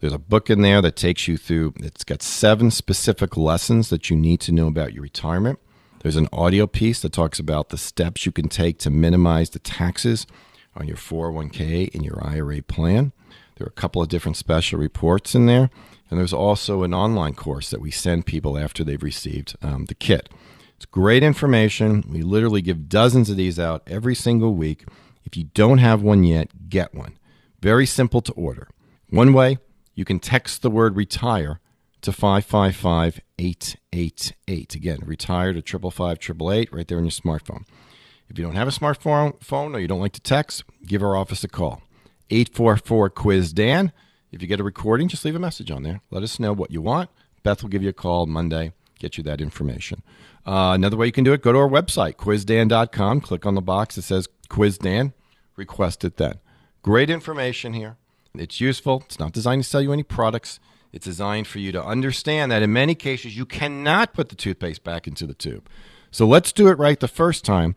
There's a book in there that takes you through, it's got 7 specific lessons that you need to know about your retirement. There's an audio piece that talks about the steps you can take to minimize the taxes on your 401k and your IRA plan. There are a couple of different special reports in there. And there's also an online course that we send people after they've received the kit. It's great information. We literally give dozens of these out every single week. If you don't have one yet, get one. Very simple to order. One way, you can text the word retire to 555-888. Again, retire to 555-888 right there on your smartphone. If you don't have a smartphone or you don't like to text, give our office a call. 844-QUIZ-DAN. If you get a recording, just leave a message on there. Let us know what you want. Beth will give you a call Monday, get you that information. Another way you can do it, go to our website, quizdan.com. Click on the box that says Quiz Dan. Request it then. Great information here. It's useful. It's not designed to sell you any products. It's designed for you to understand that in many cases, you cannot put the toothpaste back into the tube. So let's do it right the first time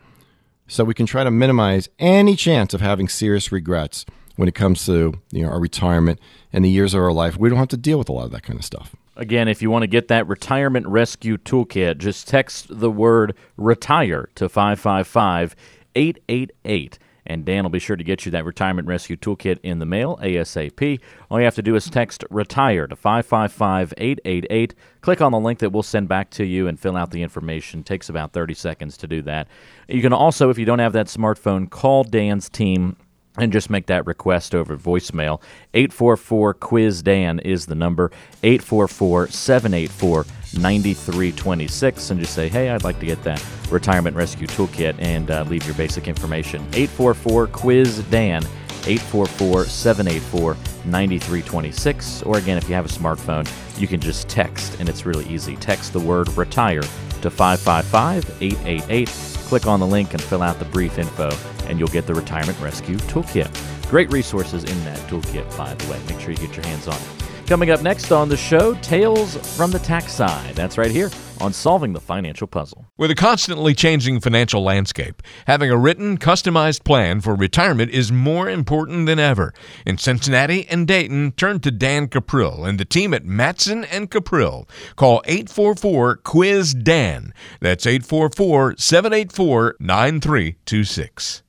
so we can try to minimize any chance of having serious regrets when it comes to our retirement and the years of our life. We don't have to deal with a lot of that kind of stuff. Again, if you want to get that retirement rescue toolkit, just text the word RETIRE to 555-888. And Dan will be sure to get you that Retirement Rescue Toolkit in the mail ASAP. All you have to do is text RETIRE to 555-888. Click on the link that we'll send back to you and fill out the information. It takes about 30 seconds to do that. You can also, if you don't have that smartphone, call Dan's team and just make that request over voicemail. 844-QUIZ-DAN is the number, 844-784-9326, and just say, hey, I'd like to get that Retirement Rescue Toolkit, and leave your basic information. 844-QUIZ-DAN, 844-784-9326, or again, if you have a smartphone, you can just text, and it's really easy. Text the word RETIRE to 555-888. Click on the link and fill out the brief info, and you'll get the Retirement Rescue Toolkit. Great resources in that toolkit, by the way. Make sure you get your hands on it. Coming up next on the show, Tales from the Tax Side. That's right here on Solving the Financial Puzzle. With a constantly changing financial landscape, having a written, customized plan for retirement is more important than ever. In Cincinnati and Dayton, turn to Dan Caprile and the team at Mattson & Caprile. Call 844-QUIZ-DAN. That's 844-784-9326.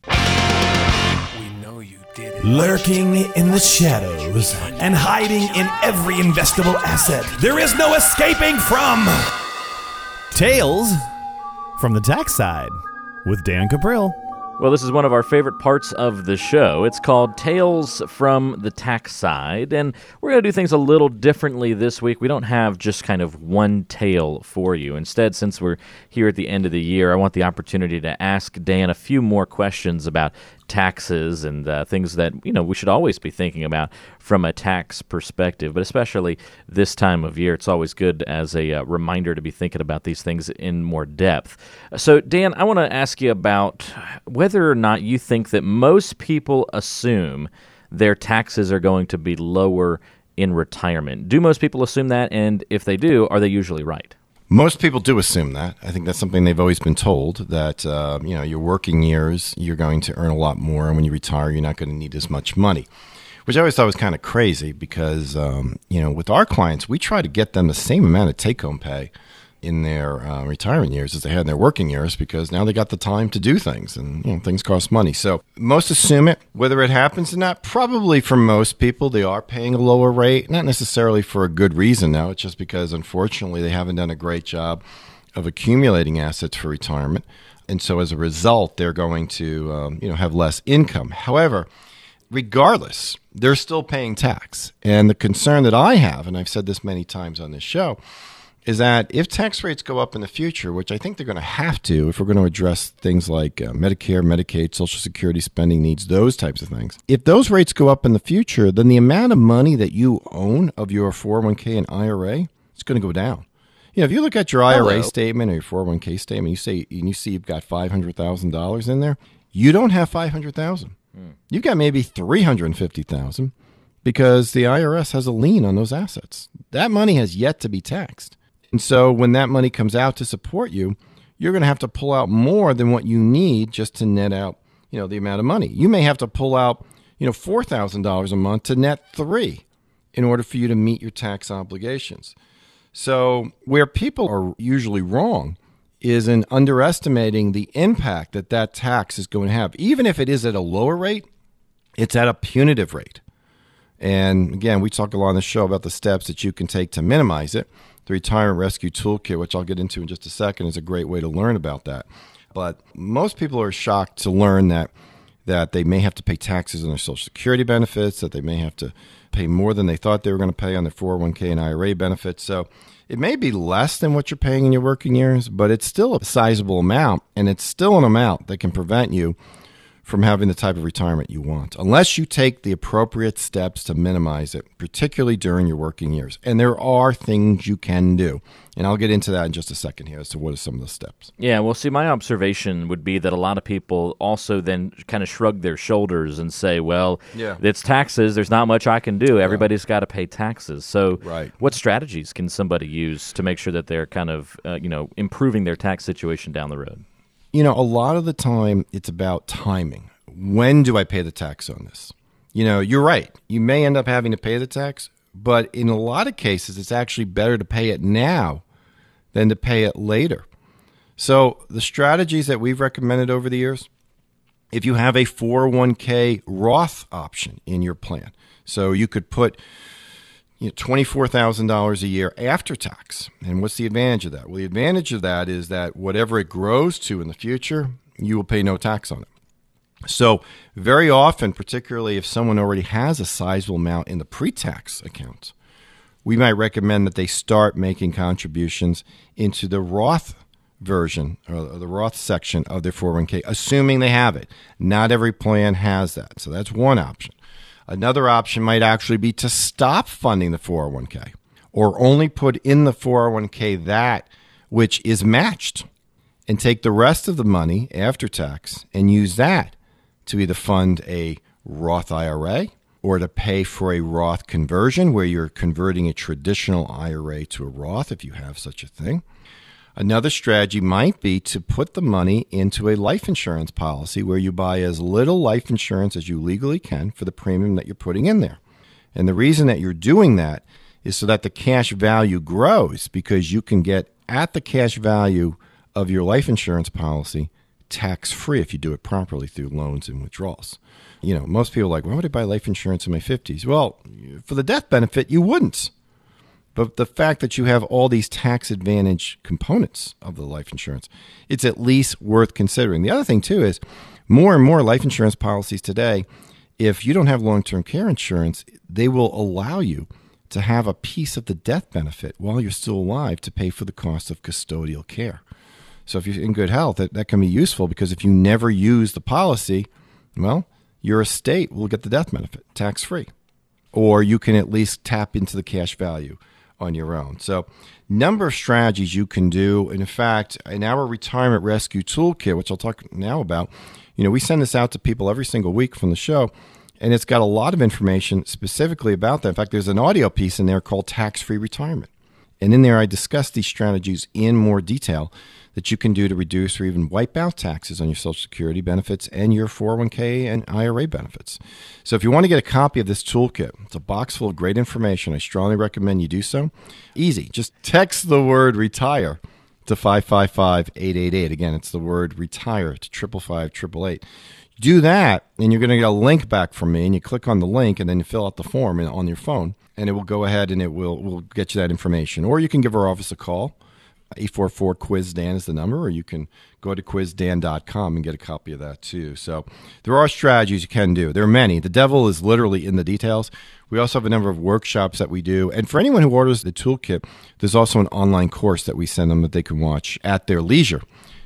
Lurking in the shadows and hiding in every investable asset, there is no escaping from Tales from the Tax Side with Dan Caprile. Well, this is one of our favorite parts of the show. It's called Tales from the Tax Side, and we're going to do things a little differently this week. We don't have just kind of one tale for you. Instead, since we're here at the end of the year, I want the opportunity to ask Dan a few more questions about taxes and things that we should always be thinking about from a tax perspective, but especially this time of year, it's always good as a reminder to be thinking about these things in more depth. So, Dan, I want to ask you about whether or not you think that most people assume their taxes are going to be lower in retirement. Do most people assume that? And if they do, are they usually right? Most people do assume that. I think that's something they've always been told, that your working years, you're going to earn a lot more, and when you retire, you're not going to need as much money, which I always thought was kind of crazy because, with our clients, we try to get them the same amount of take-home pay in their retirement years as they had in their working years, because now they got the time to do things, and things cost money. So most assume it. Whether it happens or not, probably for most people, they are paying a lower rate, not necessarily for a good reason now. It's just because, unfortunately, they haven't done a great job of accumulating assets for retirement. And so as a result, they're going to have less income. However, regardless, they're still paying tax. And the concern that I have, and I've said this many times on this show, is that if tax rates go up in the future, which I think they're going to have to if we're going to address things like Medicare, Medicaid, Social Security spending needs, those types of things. If those rates go up in the future, then the amount of money that you own of your 401k and IRA is going to go down. If you look at your IRA statement or your 401k statement, you see you've got $500,000 in there, you don't have $500,000. You've got maybe $350,000 because the IRS has a lien on those assets. That money has yet to be taxed. And so when that money comes out to support you, you're going to have to pull out more than what you need just to net out, the amount of money. You may have to pull out, $4,000 a month to net $3,000 in order for you to meet your tax obligations. So where people are usually wrong is in underestimating the impact that that tax is going to have. Even if it is at a lower rate, it's at a punitive rate. And again, we talk a lot on the show about the steps that you can take to minimize it. The Retirement Rescue Toolkit, which I'll get into in just a second, is a great way to learn about that. But most people are shocked to learn that they may have to pay taxes on their Social Security benefits, that they may have to pay more than they thought they were going to pay on their 401k and IRA benefits. So it may be less than what you're paying in your working years, but it's still a sizable amount, and it's still an amount that can prevent you from having the type of retirement you want, unless you take the appropriate steps to minimize it, particularly during your working years. And there are things you can do. And I'll get into that in just a second here as to what are some of the steps. Yeah, well, see, my observation would be that a lot of people also then kind of shrug their shoulders and say, well, it's taxes. There's not much I can do. Everybody's got to pay taxes. So what strategies can somebody use to make sure that they're kind of improving their tax situation down the road? You know, a lot of the time, it's about timing. When do I pay the tax on this? You know, you're right. You may end up having to pay the tax, but in a lot of cases, it's actually better to pay it now than to pay it later. So the strategies that we've recommended over the years, if you have a 401k Roth option in your plan, so you could put $24,000 a year after tax. And what's the advantage of that? Well, the advantage of that is that whatever it grows to in the future, you will pay no tax on it. So very often, particularly if someone already has a sizable amount in the pre-tax account, we might recommend that they start making contributions into the Roth version or the Roth section of their 401k, assuming they have it. Not every plan has that. So that's one option. Another option might actually be to stop funding the 401k or only put in the 401k that which is matched and take the rest of the money after tax and use that to either fund a Roth IRA or to pay for a Roth conversion where you're converting a traditional IRA to a Roth if you have such a thing. Another strategy might be to put the money into a life insurance policy where you buy as little life insurance as you legally can for the premium that you're putting in there. And the reason that you're doing that is so that the cash value grows, because you can get at the cash value of your life insurance policy tax-free if you do it properly through loans and withdrawals. You know, most people are like, why would I buy life insurance in my 50s? Well, for the death benefit, you wouldn't. But the fact that you have all these tax advantage components of the life insurance, it's at least worth considering. The other thing, too, is more and more life insurance policies today, if you don't have long-term care insurance, they will allow you to have a piece of the death benefit while you're still alive to pay for the cost of custodial care. So if you're in good health, that can be useful, because if you never use the policy, well, your estate will get the death benefit tax-free. Or you can at least tap into the cash value on your own. So number of strategies you can do. And in fact, in our retirement rescue toolkit, which I'll talk now about, you know, we send this out to people every single week from the show, and it's got a lot of information specifically about that. In fact, there's an audio piece in there called Tax-Free Retirement. And in there, I discuss these strategies in more detail that you can do to reduce or even wipe out taxes on your Social Security benefits and your 401k and IRA benefits. So if you want to get a copy of this toolkit, it's a box full of great information. I strongly recommend you do so. Easy. Just text the word RETIRE to 555-888. Again, it's the word RETIRE to 555-888. Do that, and you're going to get a link back from me, and you click on the link, and then you fill out the form on your phone, and it will go ahead and it will get you that information. Or you can give our office a call. 844-QUIZDAN is the number, or you can go to quizdan.com and get a copy of that too. So there are strategies you can do. There are many. The devil is literally in the details. We also have a number of workshops that we do. And for anyone who orders the toolkit, there's also an online course that we send them that they can watch at their leisure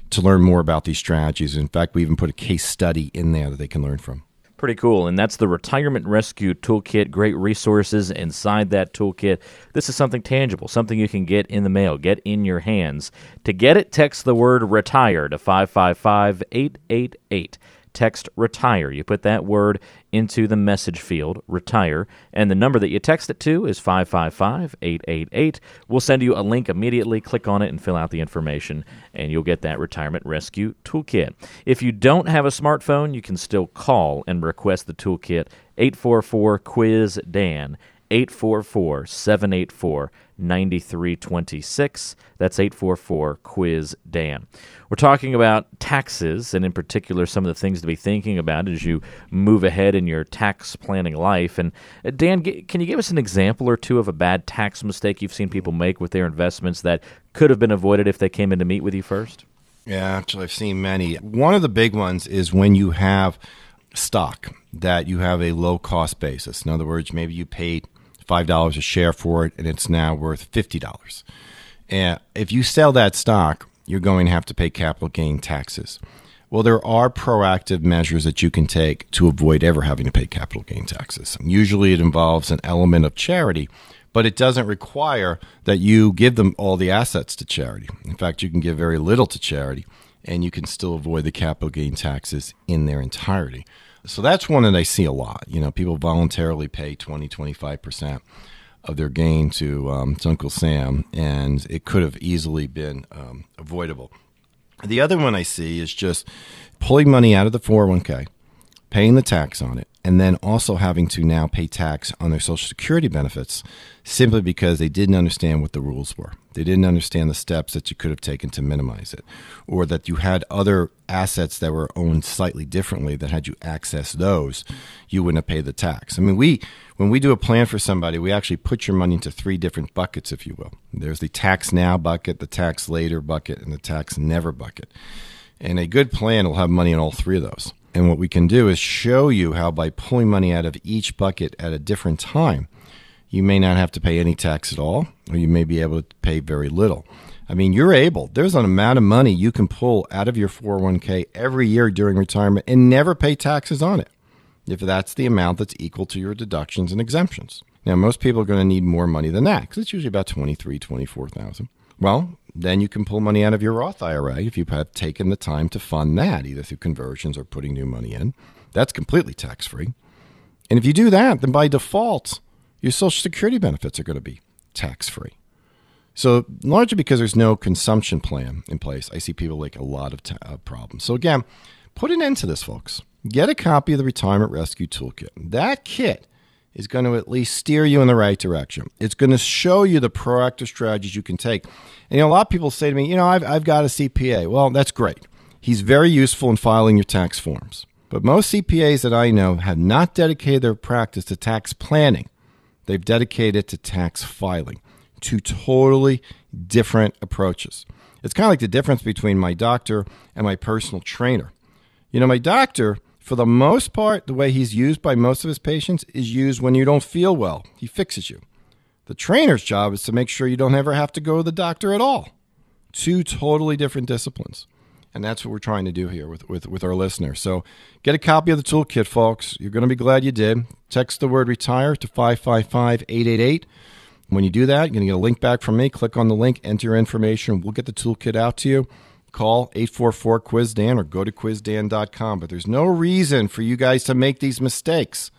to learn more about these strategies. In fact, we even put a case study in there that they can learn from. Pretty cool, and that's the Retirement Rescue Toolkit. Great resources inside that toolkit. This is something tangible, something you can get in the mail, get in your hands. To get it, text the word RETIRE to 555-888. Text RETIRE. You put that word into the message field, RETIRE, and the number that you text it to is 555-888. We'll send you a link immediately. Click on it and fill out the information, and you'll get that Retirement Rescue Toolkit. If you don't have a smartphone, you can still call and request the toolkit, 844-QUIZ-DAN, 844-784-9326. That's 844-QUIZ-DAN. We're talking about taxes, and in particular, some of the things to be thinking about as you move ahead in your tax planning life. And Dan, can you give us an example or two of a bad tax mistake you've seen people make with their investments that could have been avoided if they came in to meet with you first? Yeah, actually, I've seen many. One of the big ones is when you have stock that you have a low-cost basis. In other words, maybe you paid $5 a share for it, and it's now worth $50. And if you sell that stock, you're going to have to pay capital gain taxes. Well, there are proactive measures that you can take to avoid ever having to pay capital gain taxes. Usually it involves an element of charity, but it doesn't require that you give them all the assets to charity. In fact, you can give very little to charity, and you can still avoid the capital gain taxes in their entirety. So that's one that I see a lot. You know, people voluntarily pay 20, 25% of their gain to Uncle Sam, and it could have easily been avoidable. The other one I see is just pulling money out of the 401k, paying the tax on it, and then also having to now pay tax on their Social Security benefits simply because they didn't understand what the rules were. They didn't understand the steps that you could have taken to minimize it, or that you had other assets that were owned slightly differently that had you access those, you wouldn't have paid the tax. I mean, when we do a plan for somebody, we actually put your money into three different buckets, if you will. There's the tax now bucket, the tax later bucket, and the tax never bucket. And a good plan will have money in all three of those. And what we can do is show you how by pulling money out of each bucket at a different time, you may not have to pay any tax at all, or you may be able to pay very little. I mean, you're able. There's an amount of money you can pull out of your 401k every year during retirement and never pay taxes on it, if that's the amount that's equal to your deductions and exemptions. Now, most people are going to need more money than that, because it's usually about $23,000, $24,000. Well, then you can pull money out of your Roth IRA if you have taken the time to fund that, either through conversions or putting new money in. That's completely tax-free. And if you do that, then by default, your Social Security benefits are going to be tax-free. So largely because there's no consumption plan in place, I see people like a lot of problems. So again, put an end to this, folks. Get a copy of the Retirement Rescue Toolkit. That kit is going to at least steer you in the right direction. It's going to show you the proactive strategies you can take. And a lot of people say to me, I've got a CPA. Well, that's great. He's very useful in filing your tax forms. But most CPAs that I know have not dedicated their practice to tax planning. They've dedicated it to tax filing. Two totally different approaches. It's kind of like the difference between my doctor and my personal trainer. My doctor, for the most part, the way he's used by most of his patients is used when you don't feel well. He fixes you. The trainer's job is to make sure you don't ever have to go to the doctor at all. Two totally different disciplines. And that's what we're trying to do here with our listeners. So get a copy of the toolkit, folks. You're going to be glad you did. Text the word RETIRE to 555-888. When you do that, you're going to get a link back from me. Click on the link, enter your information. We'll get the toolkit out to you. Call 844-QUIZDAN or go to quizdan.com. But there's no reason for you guys to make these mistakes.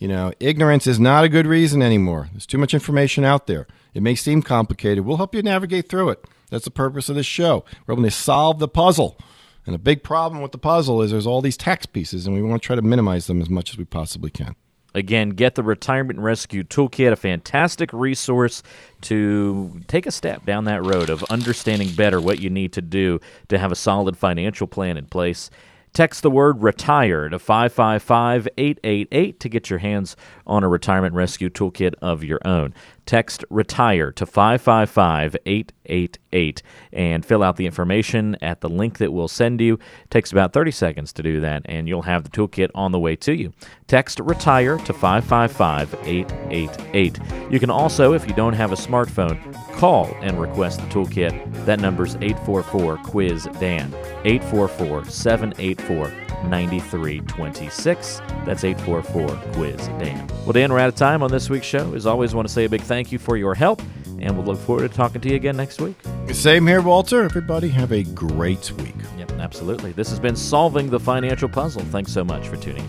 Ignorance is not a good reason anymore. There's too much information out there. It may seem complicated. We'll help you navigate through it. That's the purpose of this show. We're going to solve the puzzle. And a big problem with the puzzle is there's all these tax pieces, and we want to try to minimize them as much as we possibly can. Again, get the Retirement Rescue Toolkit, a fantastic resource to take a step down that road of understanding better what you need to do to have a solid financial plan in place. Text the word RETIRE to 555-888 to get your hands on a Retirement Rescue Toolkit of your own. Text RETIRE to 555-888 and fill out the information at the link that we'll send you. It takes about 30 seconds to do that, and you'll have the toolkit on the way to you. Text RETIRE to 555-888. You can also, if you don't have a smartphone, call and request the toolkit. That number's 844-QUIZ-DAN, 844-784-9326. That's 844-QUIZ-DAN. Well, Dan, we're out of time on this week's show. As always, want to say a big thank you for your help, and we'll look forward to talking to you again next week. Same here, Walter. Everybody have a great week. Yep, absolutely. This has been Solving the Financial Puzzle. Thanks so much for tuning in.